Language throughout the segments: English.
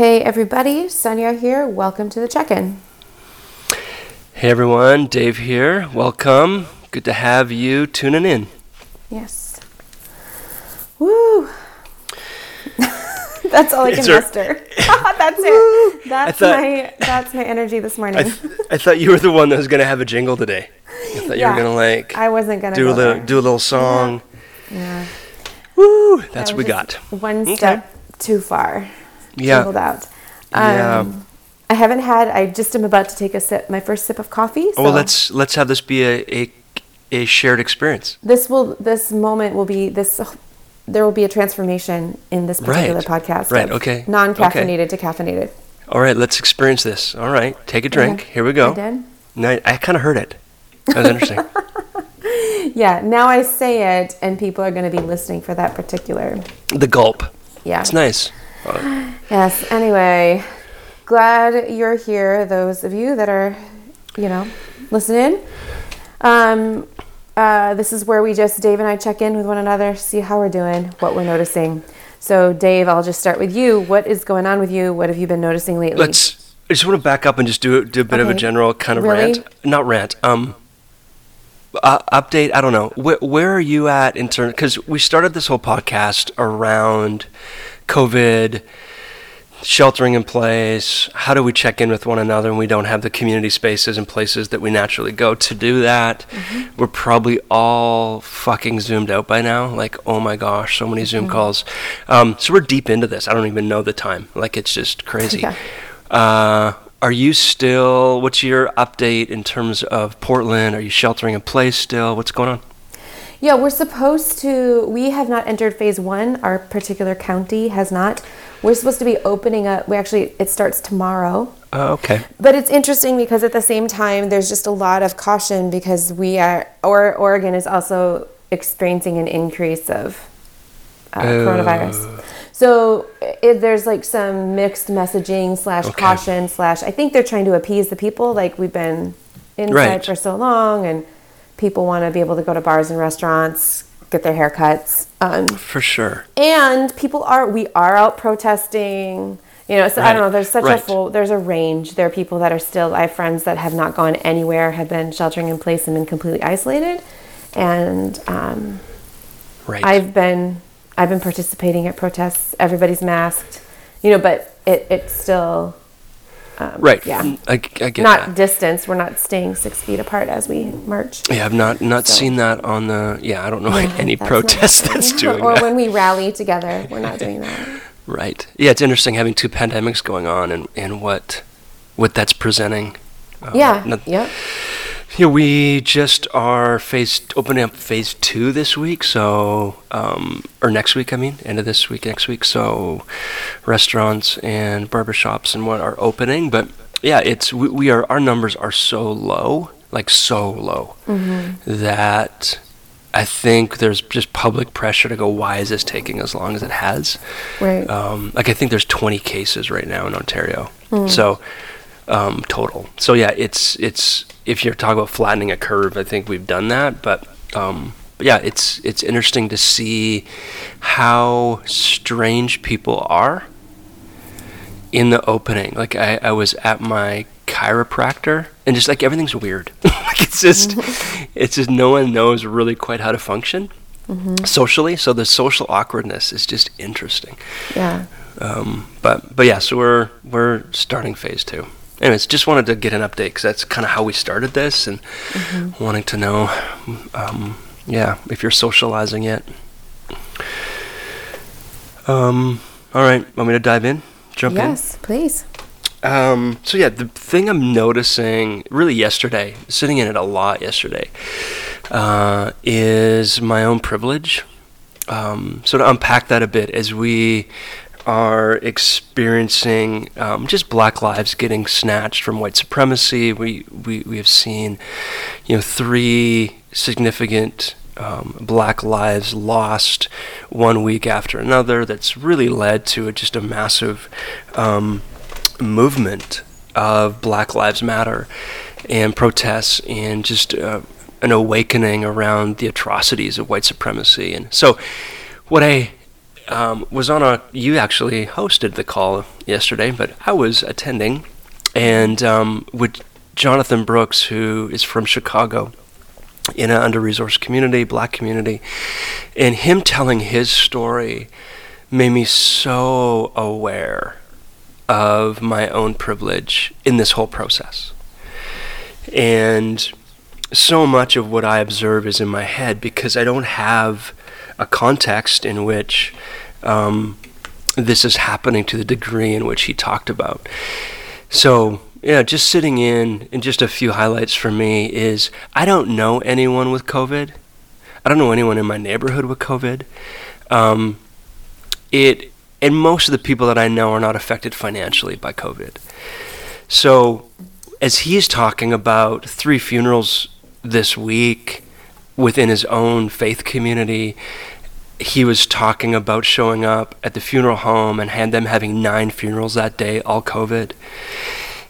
Hey everybody, Sonia here. Welcome to the check-in. Hey everyone, Dave here. Welcome. Good to have you tuning in. Yes. Woo. That's all I can muster. That's it. That's my energy this morning. I thought you were the one that was going to have a jingle today. I thought you were going to do a little song. Yeah. Woo. That's what we got. One step too far. Jingled out. I haven't had. I just am about to take a sip. My first sip of coffee. So. Oh, well, let's have this be a shared experience. This moment will be. There will be a transformation in this particular podcast. Right. Okay. Non-caffeinated to caffeinated. All right. Let's experience this. All right. Take a drink. Okay. Here we go. I kind of heard it. That was interesting. Yeah. Now I say it, and people are going to be listening for that particular. The gulp. Yeah. It's nice. Yes. Anyway, glad you're here. Those of you that are, listening. This is where Dave and I check in with one another, see how we're doing, what we're noticing. So, Dave, I'll just start with you. What is going on with you? What have you been noticing lately? I just want to back up and just do a bit of a general kind of rant. Not rant. Update. I don't know. Where are you at in terms? Because we started this whole podcast around COVID, sheltering in place. How do we check in with one another when we don't have the community spaces and places that we naturally go to do that? Mm-hmm. We're probably all fucking zoomed out by now. Like, oh my gosh, so many Zoom calls. So we're deep into this. I don't even know the time. Like, it's just crazy. Yeah. What's your update in terms of Portland? Are you sheltering in place still? What's going on? Yeah, we have not entered phase one. Our particular county has not. We're supposed to be opening up, it starts tomorrow. Oh, okay. But it's interesting because at the same time, there's just a lot of caution because Oregon is also experiencing an increase of coronavirus. So there's some mixed messaging / caution / I think they're trying to appease the people. Like, we've been inside for so long and people want to be able to go to bars and restaurants, get their haircuts. For sure. And we are out protesting. I don't know. There's such there's a range. There are people that are still, I have friends that have not gone anywhere, have been sheltering in place and been completely isolated. And I've been participating at protests. Everybody's masked, but it's still. Yeah. I get not that. Distance. We're not staying 6 feet apart as we march. Yeah, I've not seen that on the. Yeah, I don't know any protest that's doing that. Or when we rally together, we're not doing that. Right. Yeah, it's interesting having two pandemics going on and what that's presenting. Yeah, we just are opening up phase two this week, or next week, end of this week, next week. So restaurants and barbershops and what are opening. But yeah, our numbers are so low, that I think there's just public pressure to go, why is this taking as long as it has? Right. I think there's 20 cases right now in Ontario. Mm. So total. So yeah, it's if you're talking about flattening a curve, I think we've done that. But it's interesting to see how strange people are in the opening. Like, I was at my chiropractor, and just everything's weird. It's just no one knows really quite how to function socially. So the social awkwardness is just interesting. Yeah. So we're starting phase two. Anyways, just wanted to get an update because that's kind of how we started this and wanting to know, if you're socializing yet. All right, want me to dive in? Jump in? Yes, please. The thing I'm noticing really yesterday, sitting in it a lot yesterday, is my own privilege. So to unpack that a bit, as we are experiencing just Black lives getting snatched from white supremacy. We have seen, 3 significant Black lives lost one week after another. That's really led to just a massive movement of Black Lives Matter and protests and just an awakening around the atrocities of white supremacy. And so, what I was on a, you actually hosted the call yesterday, but I was attending, and with Jonathan Brooks, who is from Chicago, in an under-resourced community, black community, and him telling his story made me so aware of my own privilege in this whole process. And so much of what I observe is in my head because I don't have a context in which this is happening to the degree in which he talked about. So yeah, just sitting in, and just a few highlights for me is I don't know anyone with COVID. I don't know anyone in my neighborhood with COVID. And most of the people that I know are not affected financially by COVID. So as he's talking about 3 funerals this week within his own faith community, he was talking about showing up at the funeral home and had them having 9 funerals that day, all COVID.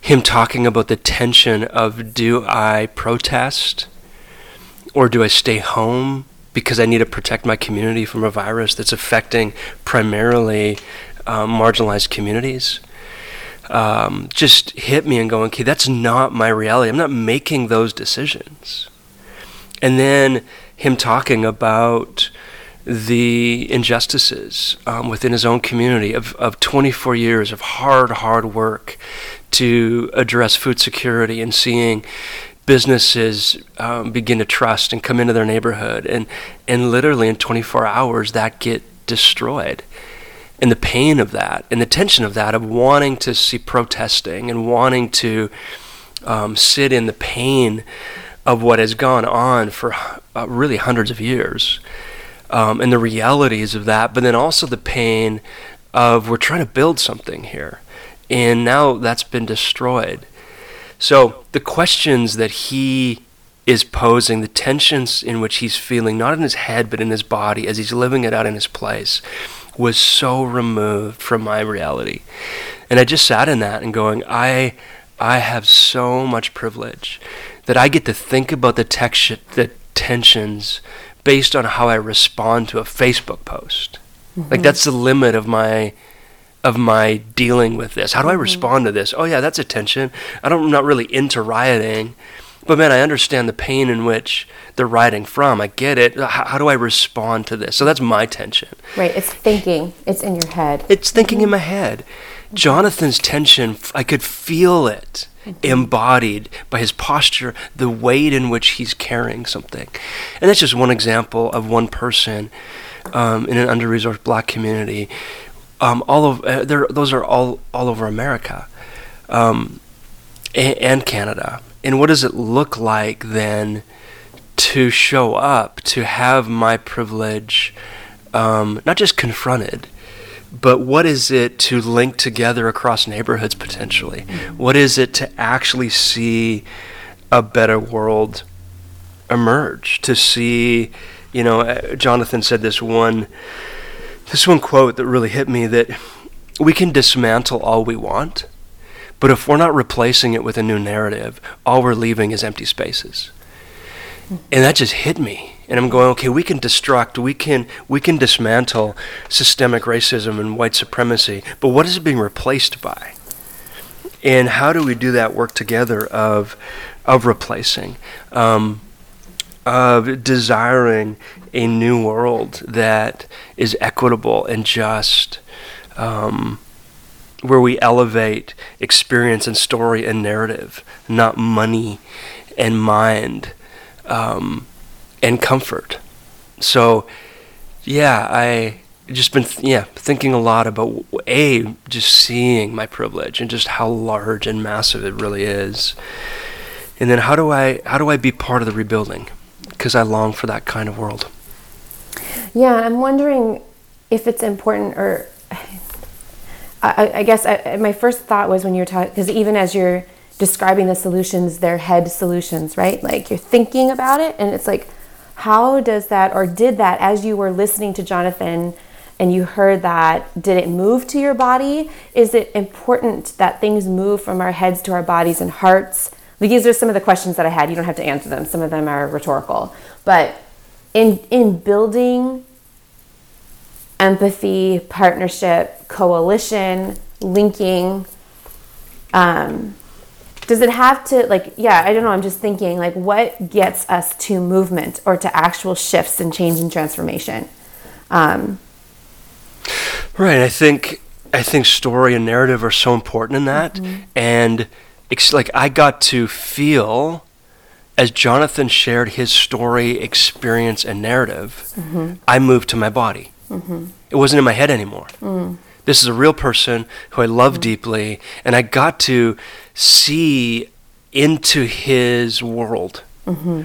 Him talking about the tension of, do I protest or do I stay home because I need to protect my community from a virus that's affecting primarily marginalized communities? Just hit me and going, okay, that's not my reality. I'm not making those decisions. And then him talking about the injustices within his own community of 24 years of hard work to address food security and seeing businesses begin to trust and come into their neighborhood. And literally in 24 hours, that get destroyed. And the pain of that, and the tension of that, of wanting to see protesting and wanting to sit in the pain of what has gone on for really hundreds of years, and the realities of that, but then also the pain of we're trying to build something here, and now that's been destroyed. So the questions that he is posing, the tensions in which he's feeling, not in his head, but in his body, as he's living it out in his place, was so removed from my reality. And I just sat in that and going, I have so much privilege that I get to think about the tensions based on how I respond to a Facebook post. Mm-hmm. Like, that's the limit of my dealing with this. How do I respond to this? Oh yeah, that's a tension. I'm not really into rioting, but man, I understand the pain in which they're rioting from. I get it. How do I respond to this? So that's my tension. Right. It's thinking. It's in your head. It's thinking in my head. Jonathan's tension, I could feel it embodied by his posture, the weight in which he's carrying something. And that's just one example of one person in an under-resourced black community. Those are all over America and Canada. And what does it look like then to show up, to have my privilege not just confronted, but what is it to link together across neighborhoods potentially? What is it to actually see a better world emerge? To see, Jonathan said this one quote that really hit me, that we can dismantle all we want, but if we're not replacing it with a new narrative, all we're leaving is empty spaces. And that just hit me. And I'm going, okay, we can destruct, we can dismantle systemic racism and white supremacy, but what is it being replaced by? And how do we do that work together of replacing, of desiring a new world that is equitable and just, where we elevate experience and story and narrative, not money and mind and comfort. So, yeah, I just been thinking a lot about just seeing my privilege and just how large and massive it really is, and then how do I be part of the rebuilding? Because I long for that kind of world. Yeah, I'm wondering if it's important or. I guess my first thought was when you were talking, because even as you're describing the solutions, they're head solutions, right? Like you're thinking about it and it's like, how does that, or did that, as you were listening to Jonathan and you heard that, did it move to your body? Is it important that things move from our heads to our bodies and hearts? Like, these are some of the questions that I had. You don't have to answer them. Some of them are rhetorical. But in building empathy, partnership, coalition, linking. Does it have to, like, yeah, I don't know, I'm just thinking, like, what gets us to movement or to actual shifts and change and transformation? Right. I think story and narrative are so important in that. Mm-hmm. And it's like, I got to feel, as Jonathan shared his story, experience, and narrative, mm-hmm. I moved to my body. Mm-hmm. It wasn't in my head anymore. Mm. This is a real person who I love mm-hmm. deeply, and I got to see into his world, mm-hmm.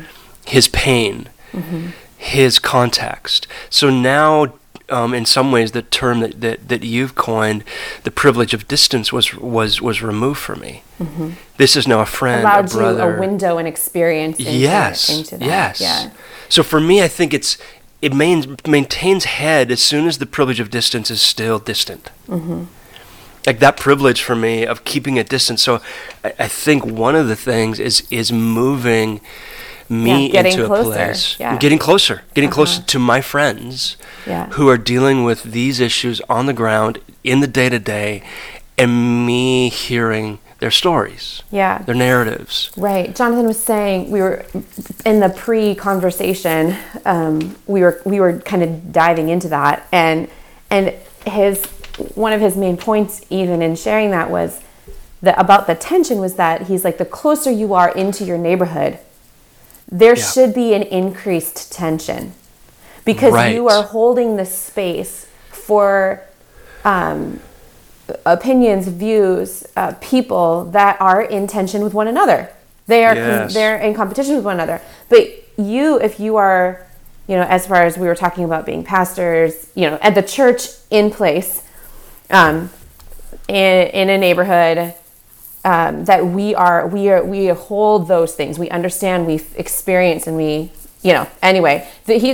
his pain, mm-hmm. his context. So now, in some ways, the term that you've coined, the privilege of distance, was removed from me. Mm-hmm. This is now a friend, allowed a brother. Allowed you a window and experience into, yes, into that. Yes, yeah. So for me, I think it maintains head as soon as the privilege of distance is still distant. Mm-hmm. Like that privilege for me of keeping it distant. So I think one of the things is moving me into closer. A place, yeah. Getting uh-huh. closer to my friends yeah. who are dealing with these issues on the ground in the day-to-day, and me hearing their stories, yeah, their narratives. Right. Jonathan was saying, we were in the pre-conversation, we were kind of diving into that, and one of his main points even in sharing that was about the tension was that he's like, the closer you are into your neighborhood, there yeah. should be an increased tension, because right. you are holding the space for opinions, views, people that are in tension with one another. They are yes. they're in competition with one another. But you, if you are, you know, as far as we were talking about being pastors, you know, at the church in place, in a neighborhood. That we hold those things. We understand, we experience, and we, you know, anyway, he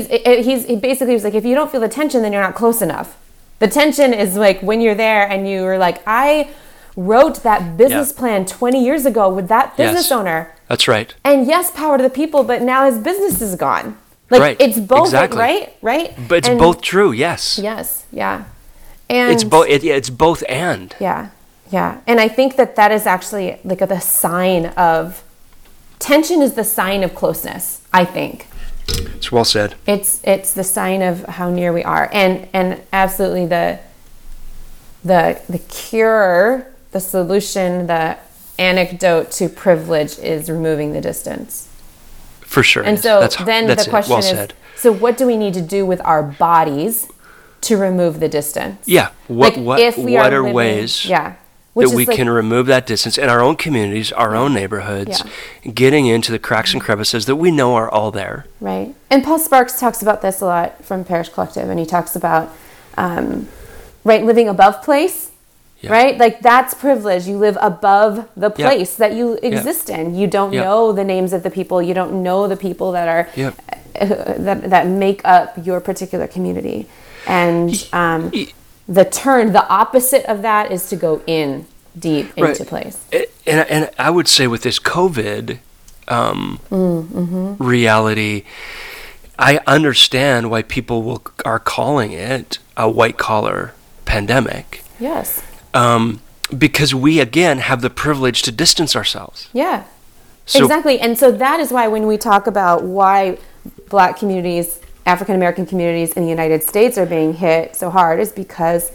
basically was like, if you don't feel the tension, then you're not close enough. The tension is like when you're there and you were like, I wrote that business yeah. plan 20 years ago with that business yes. owner. That's right. And yes, power to the people, but now his business is gone. Like right. it's both, exactly. right? But it's both true. Yes. Yes. Yeah. And it's both. It's both and. Yeah. Yeah, and I think that is actually like the sign of tension, is the sign of closeness, I think. It's well said. It's the sign of how near we are, and absolutely the cure, the solution, the antidote to privilege is removing the distance. For sure. And so that's the question is, so what do we need to do with our bodies to remove the distance? Yeah. What are ways? Yeah. That we can remove that distance in our own communities, our own neighborhoods, yeah. getting into the cracks and crevices that we know are all there. Right. And Paul Sparks talks about this a lot from Parish Collective, and he talks about, living above place, yeah. right? Like that's privilege. You live above the place yeah. that you exist yeah. in. You don't yeah. know the names of the people. You don't know the people that are yeah. that make up your particular community. And the opposite of that is to go in deep into right. place. And I would say with this COVID reality, I understand why people are calling it a white-collar pandemic. Yes. Because we, again, have the privilege to distance ourselves. Yeah, so, exactly. And so that is why when we talk about why Black communities, African-American communities in the United States are being hit so hard, is because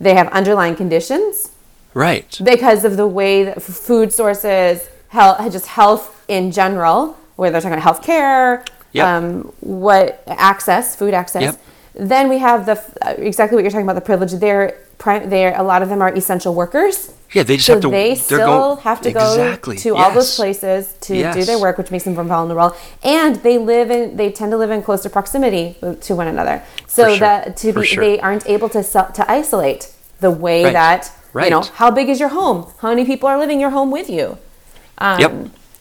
they have underlying conditions. Right. Because of the way that food sources, health in general, where they're talking about health care, yep. Food access. Yep. Then we have exactly what you're talking about, the privilege. A lot of them are essential workers. Yeah, they just so have to. They still have to go exactly. to yes. all those places to yes. do their work, which makes them vulnerable. And they tend to live in closer proximity to one another, so for sure. They aren't able to isolate the way right. that right. you know. How big is your home? How many people are living your home with you? Yep.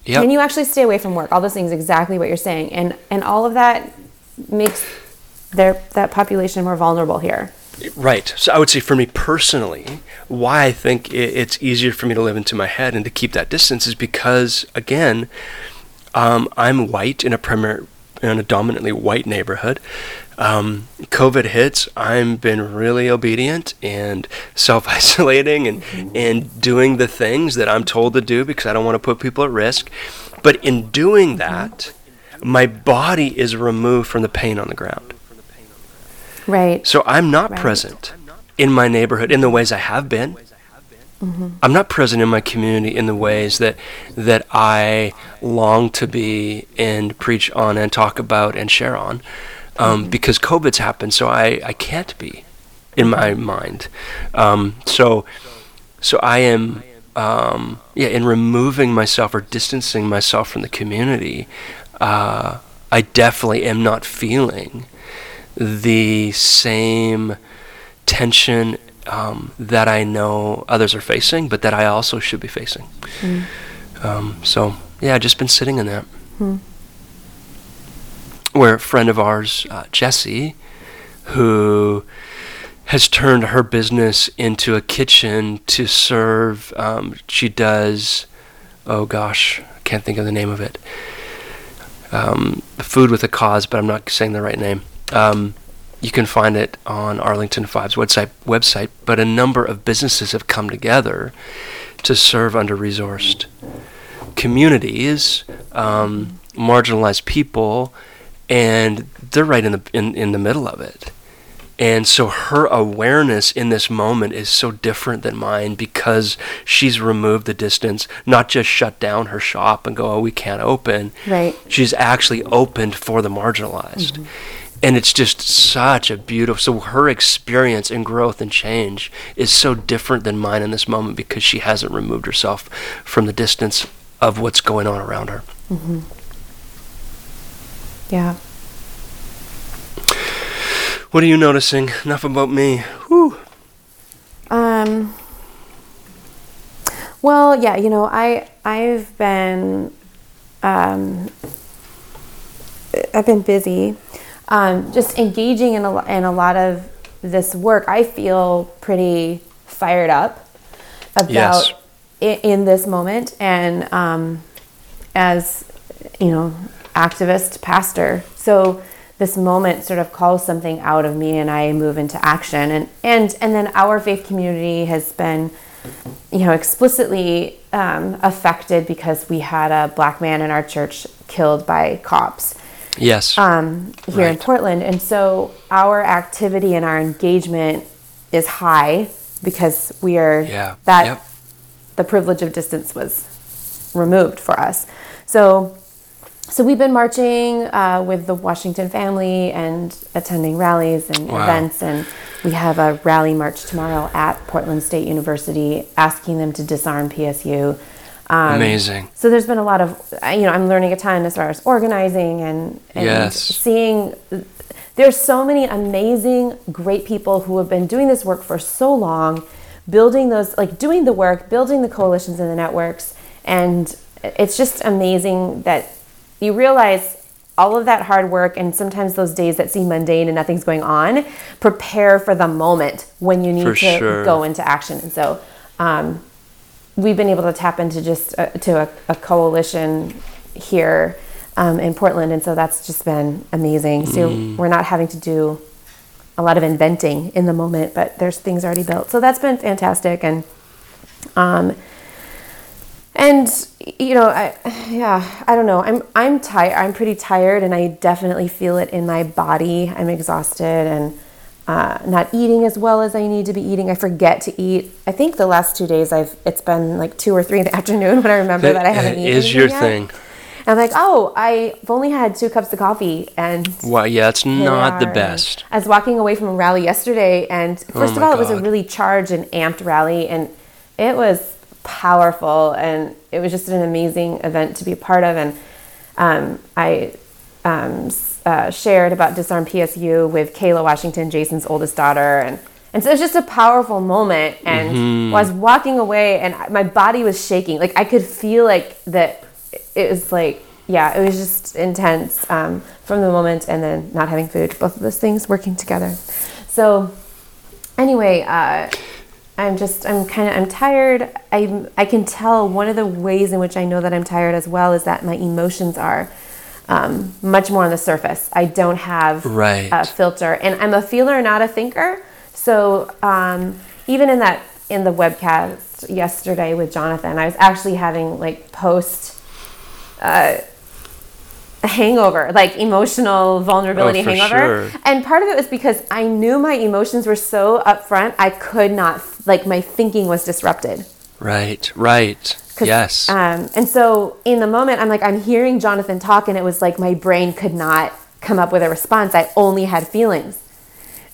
Can you actually stay away from work? All those things, exactly what you're saying, and all of that makes that population more vulnerable here. Right. So I would say for me personally, why I think it's easier for me to live into my head and to keep that distance is because, again, I'm white in a dominantly white neighborhood. COVID hits, I've been really obedient and self-isolating and doing the things that I'm told to do because I don't want to put people at risk. But in doing that, my body is removed from the pain on the ground. Right. So I'm not present in my neighborhood in the ways I have been. Mm-hmm. I'm not present in my community in the ways that I long to be and preach on and talk about and share on. Because COVID's happened, so I can't be in my mind. So I am, in removing myself or distancing myself from the community, I definitely am not feeling the same tension that I know others are facing, but that I also should be facing. I've just been sitting in that. Mm. Where a friend of ours, Jessie, who has turned her business into a kitchen to serve, she does, I can't think of the name of it, Food with a Cause, but I'm not saying the right name. You can find it on Arlington Five's website, but a number of businesses have come together to serve under-resourced communities, marginalized people, and they're right in the middle of it. And so her awareness in this moment is so different than mine because she's removed the distance, not just shut down her shop and go, oh, we can't open. Right. She's actually opened for the marginalized. Mm-hmm. And it's just such a beautiful, so her experience and growth and change is so different than mine in this moment because she hasn't removed herself from the distance of what's going on around her. Mm-hmm. Yeah. What are you noticing? Enough about me. Whew. Well, yeah, you know, I've been I've been busy, just engaging in a lot of this work. I feel pretty fired up about in this moment, and as you know, activist, pastor. So this moment sort of calls something out of me and I move into action. And then our faith community has been, you know, explicitly affected because we had a black man in our church killed by cops. Yes. Here in Portland. And so our activity and our engagement is high because we are the privilege of distance was removed for us. So we've been marching with the Washington family and attending rallies and events, and we have a rally march tomorrow at Portland State University asking them to disarm PSU. Amazing. So there's been a lot of, you know, I'm learning a ton as far as organizing and seeing, there's so many amazing, great people who have been doing this work for so long, building those, like doing the work, building the coalitions and the networks, and it's just amazing that you realize all of that hard work, and sometimes those days that seem mundane and nothing's going on, prepare for the moment when you need go into action. And so we've been able to tap into a coalition here in Portland. And so that's just been amazing. So we're not having to do a lot of inventing in the moment, but there's things already built. So that's been fantastic. And, you know, I don't know. I'm tired. I'm pretty tired, and I definitely feel it in my body. I'm exhausted and not eating as well as I need to be eating. I forget to eat. I think the last 2 days it's been like 2 or 3 in the afternoon when I remember that I haven't eaten. Is your thing? And I'm like, oh, I've only had 2 cups of coffee, and it's not the best. I was walking away from a rally yesterday, and first of all, it was a really charged and amped rally, and it was powerful, and it was just an amazing event to be a part of. And I shared about Disarm PSU with Kayla Washington, Jason's oldest daughter, and so it was just a powerful moment. And I was walking away, and my body was shaking. Like I could feel like that. It was like it was just intense from the moment, and then not having food. Both of those things working together. So anyway. I'm tired. I can tell one of the ways in which I know that I'm tired as well is that my emotions are much more on the surface. I don't have a filter, and I'm a feeler, not a thinker. So even in the webcast yesterday with Jonathan, I was actually having post hangover, emotional vulnerability hangover. Sure. And part of it was because I knew my emotions were so upfront, I could not, my thinking was disrupted. Right. Yes. And so in the moment, I'm hearing Jonathan talk, and it was my brain could not come up with a response. I only had feelings.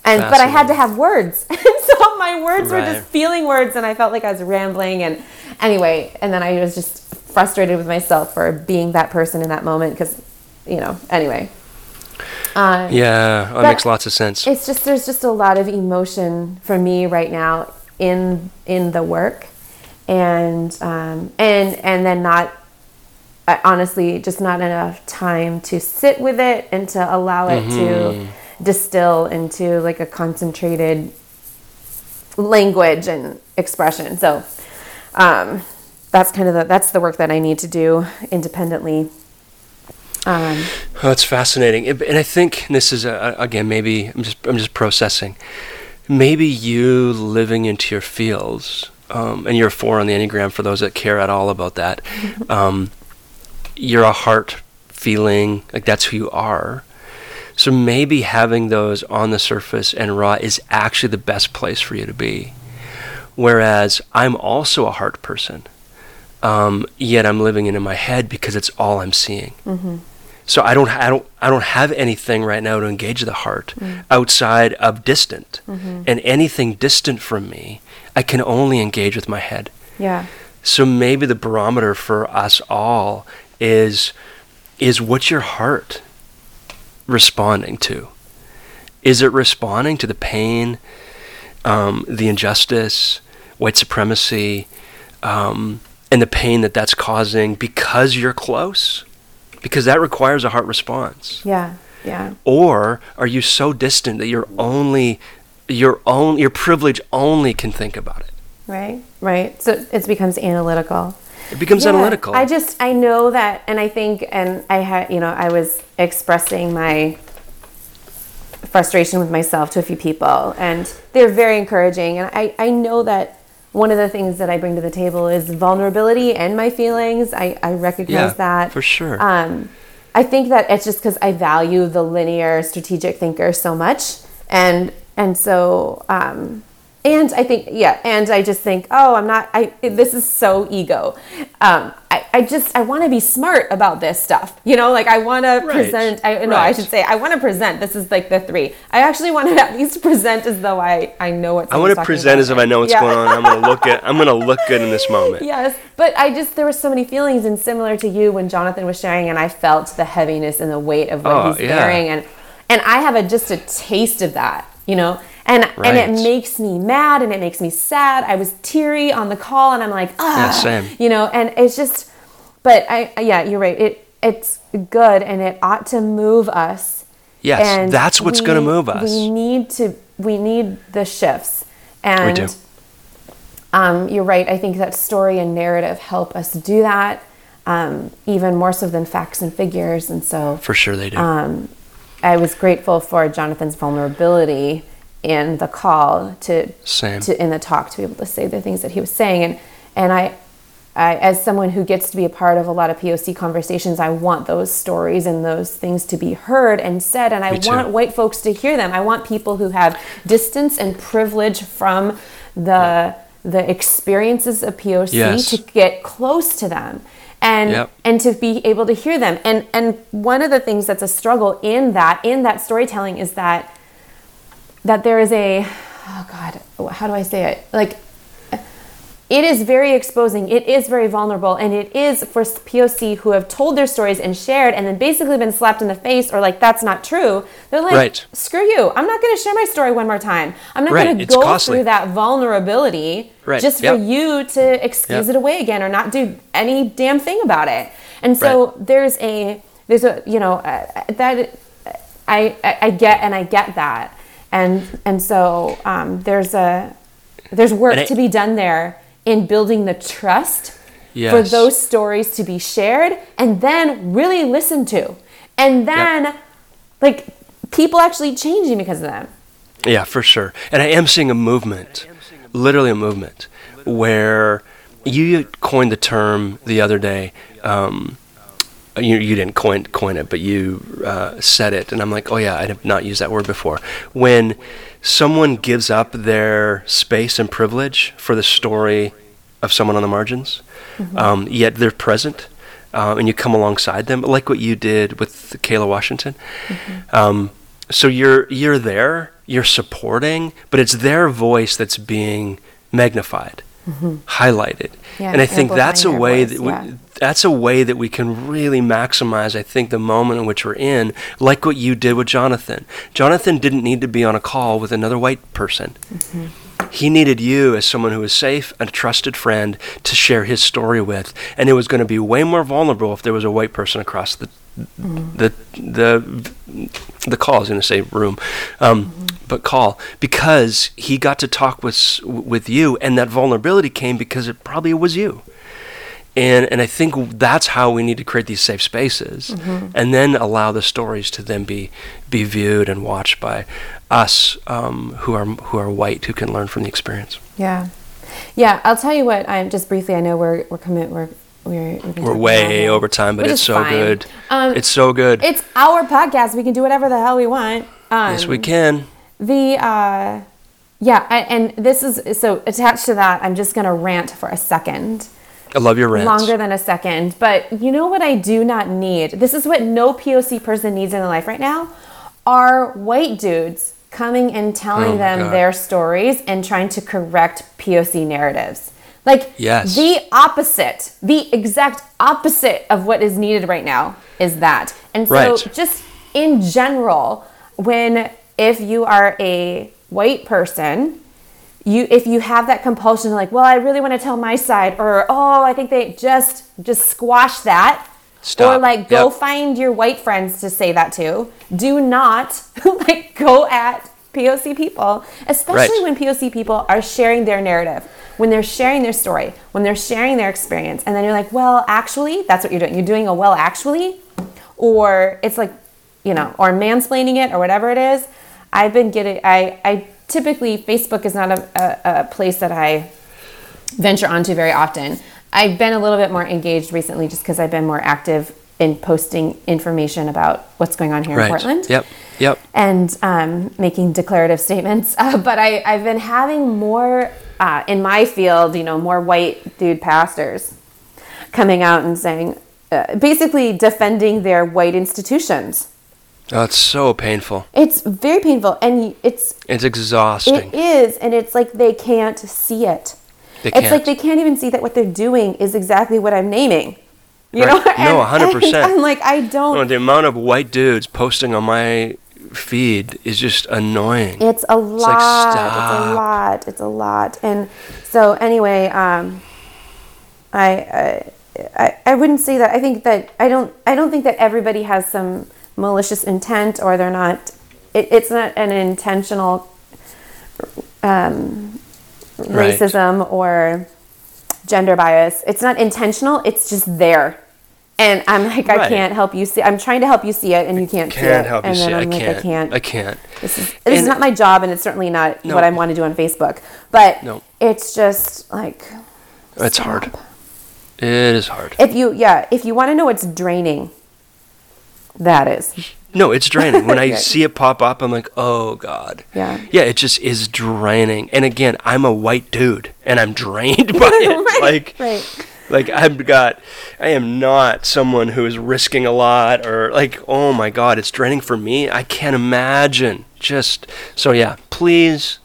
But I had to have words. And so my words were just feeling words, and I felt like I was rambling. And anyway, and then I was just frustrated with myself for being that person in that moment because, anyway. Yeah, that makes lots of sense. It's just, there's just a lot of emotion for me right now in the work. And then honestly, just not enough time to sit with it and to allow it to distill into a concentrated language and expression. So, that's kind of that's the work that I need to do independently. That's fascinating. And I think this is, again, maybe I'm just processing, maybe you living into your fields, and you're a 4 on the Enneagram for those that care at all about that. You're a heart feeling, that's who you are. So maybe having those on the surface and raw is actually the best place for you to be. Whereas I'm also a heart person, yet I'm living it in my head because it's all I'm seeing. Mm-hmm. So I don't have anything right now to engage the heart outside of distant, and anything distant from me, I can only engage with my head. Yeah. So maybe the barometer for us all is what's your heart responding to? Is it responding to the pain, the injustice, white supremacy, and the pain that's causing because you're close? Because that requires a heart response. Yeah. Or are you so distant that your privilege only can think about it? Right. So it becomes analytical. It becomes analytical. I know that, and I think, and I had, I was expressing my frustration with myself to a few people, and they're very encouraging. And I know that one of the things that I bring to the table is vulnerability and my feelings. I recognize that. For sure. I think that it's just because I value the linear strategic thinker so much. And so, and I think, and I just think, this is so ego. I want to be smart about this stuff. I want to present, I should say, I want to present. This is the 3. I actually want to at least present as though I know what's going on. I want to present as if I know what's going on. I'm going to look good in this moment. Yes. But there were so many feelings, and similar to you when Jonathan was sharing, and I felt the heaviness and the weight of what he's carrying. And I have a taste of that, and it makes me mad and it makes me sad. I was teary on the call, and I'm same. And it's just, but you're right. It's good, and it ought to move us. Yes. And that's what's going to move us. We need the shifts. And we do. You're right. I think that story and narrative help us do that, even more so than facts and figures. And so for sure they do. I was grateful for Jonathan's vulnerability in the call in the talk to be able to say the things that he was saying. And I, as someone who gets to be a part of a lot of POC conversations, I want those stories and those things to be heard and said. And I want white folks to hear them. I want people who have distance and privilege from the experiences of POC to get close to them. And to be able to hear them. And one of the things that's a struggle in that storytelling is that there is how do I say it? It is very exposing, it is very vulnerable, and it is for POC who have told their stories and shared and then basically been slapped in the face or that's not true. They're screw you. I'm not going to share my story one more time. I'm not going to go through that vulnerability just for you to excuse it away again or not do any damn thing about it. And so I get that. And so there's work to be done there in building the trust for those stories to be shared and then really listened to. And then, like, people actually changing because of them. Yeah, for sure. And I am seeing a movement, literally a movement, where you coined the term the other day. You didn't coin it, but you said it. And I'm like, oh, yeah, I have not used that word before. When someone gives up their space and privilege for the story of someone on the margins, mm-hmm. Yet they're present, and you come alongside them, like what you did with Kayla Washington. Mm-hmm. So you're there, you're supporting, but it's their voice that's being magnified, mm-hmm. highlighted. Yeah, and I think that's a way voice, that's a way that we can really maximize, I think, the moment in which we're in, like what you did with Jonathan. Jonathan didn't need to be on a call with another white person. Mm-hmm. He needed you as someone who was safe and a trusted friend to share his story with, and it was going to be way more vulnerable if there was a white person across mm-hmm. the call. I was going to say room, mm-hmm. but call, because he got to talk with you, and that vulnerability came because it probably was you. And I think that's how we need to create these safe spaces, mm-hmm. and then allow the stories to then be viewed and watched by us who are white, who can learn from the experience. Yeah, yeah. I'll tell you what. I'm just briefly. I know we're way over time, but it's so fine. Good. It's so good. It's our podcast. We can do whatever the hell we want. Yes, we can. And this is so attached to that. I'm just gonna rant for a second. I love your rants. Longer than a second. But you know what I do not need? This is what no POC person needs in their life right now, are white dudes coming and telling them their stories and trying to correct POC narratives. Like, yes. The exact opposite of what is needed right now is that. And so just in general, if you are a white person, if you have that compulsion, like, well, I really want to tell my side, or, oh, I think they just squash that. Stop. Or like, go find your white friends to say that to. Do not like go at POC people, especially when POC people are sharing their narrative, when they're sharing their story, when they're sharing their experience. And then you're like, well, actually, that's what you're doing. You're doing a well, actually, or it's like, or mansplaining it or whatever it is. I've been getting, typically, Facebook is not a place that I venture onto very often. I've been a little bit more engaged recently just because I've been more active in posting information about what's going on here in Portland. Yep. And making declarative statements. But I've been having more, in my field, more white dude pastors coming out and saying, basically defending their white institutions. Oh, it's so painful. It's very painful, and it's exhausting. It is, and it's like they can't see it. It's like they can't even see that what they're doing is exactly what I'm naming. You know? No, 100%. I'm like, the amount of white dudes posting on my feed is just annoying. It's a lot. And so anyway, I wouldn't say that. I think that I don't think that everybody has some malicious intent, or they're not, it's not an intentional racism or gender bias. It's not intentional. It's just there. And I'm like, I can't help you see. I'm trying to help you see it, and you can't see it. I can't. This is not my job, and it's certainly not what I want to do on Facebook. But it's just like, it's hard. It is hard. If you want to know what's draining, that is. No, it's draining. When I see it pop up, I'm like, oh, God. Yeah. Yeah, it just is draining. And again, I'm a white dude, and I'm drained by it. Like I am not someone who is risking a lot, or like, oh, my God, it's draining for me. I can't imagine. Please,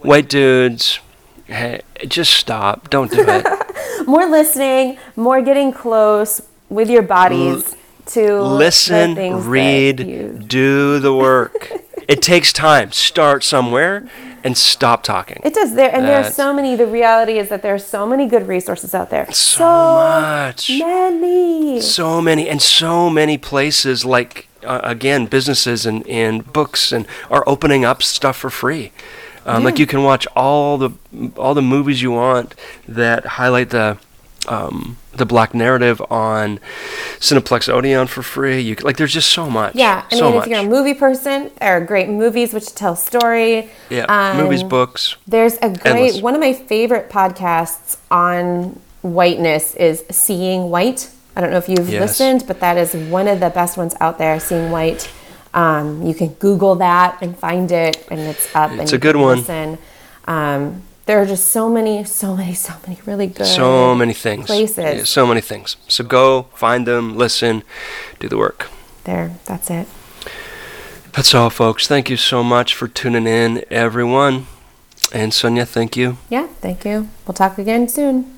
white dudes, hey, just stop. Don't do it. More listening, more getting close with your bodies. To listen, read, do the work. It takes time. Start somewhere and stop talking. It does. There are so many. The reality is that there are so many good resources out there. So many. And so many places, like, again, businesses and books and are opening up stuff for free. Like, you can watch all the movies you want that highlight the the Black Narrative on Cineplex Odeon for free. You like, there's just so much. Yeah, I mean, so if you're a movie person, there are great movies which tell story. Yeah, movies, books. There's a great one of my favorite podcasts on whiteness is Seeing White. I don't know if you've listened, but that is one of the best ones out there. Seeing White. You can Google that and find it, and it's up. It's a good one. Listen. There are just so many really good places. Yeah, so many things. So go, find them, listen, do the work. There, that's it. That's all, folks. Thank you so much for tuning in, everyone. And Sonia, thank you. Yeah, thank you. We'll talk again soon.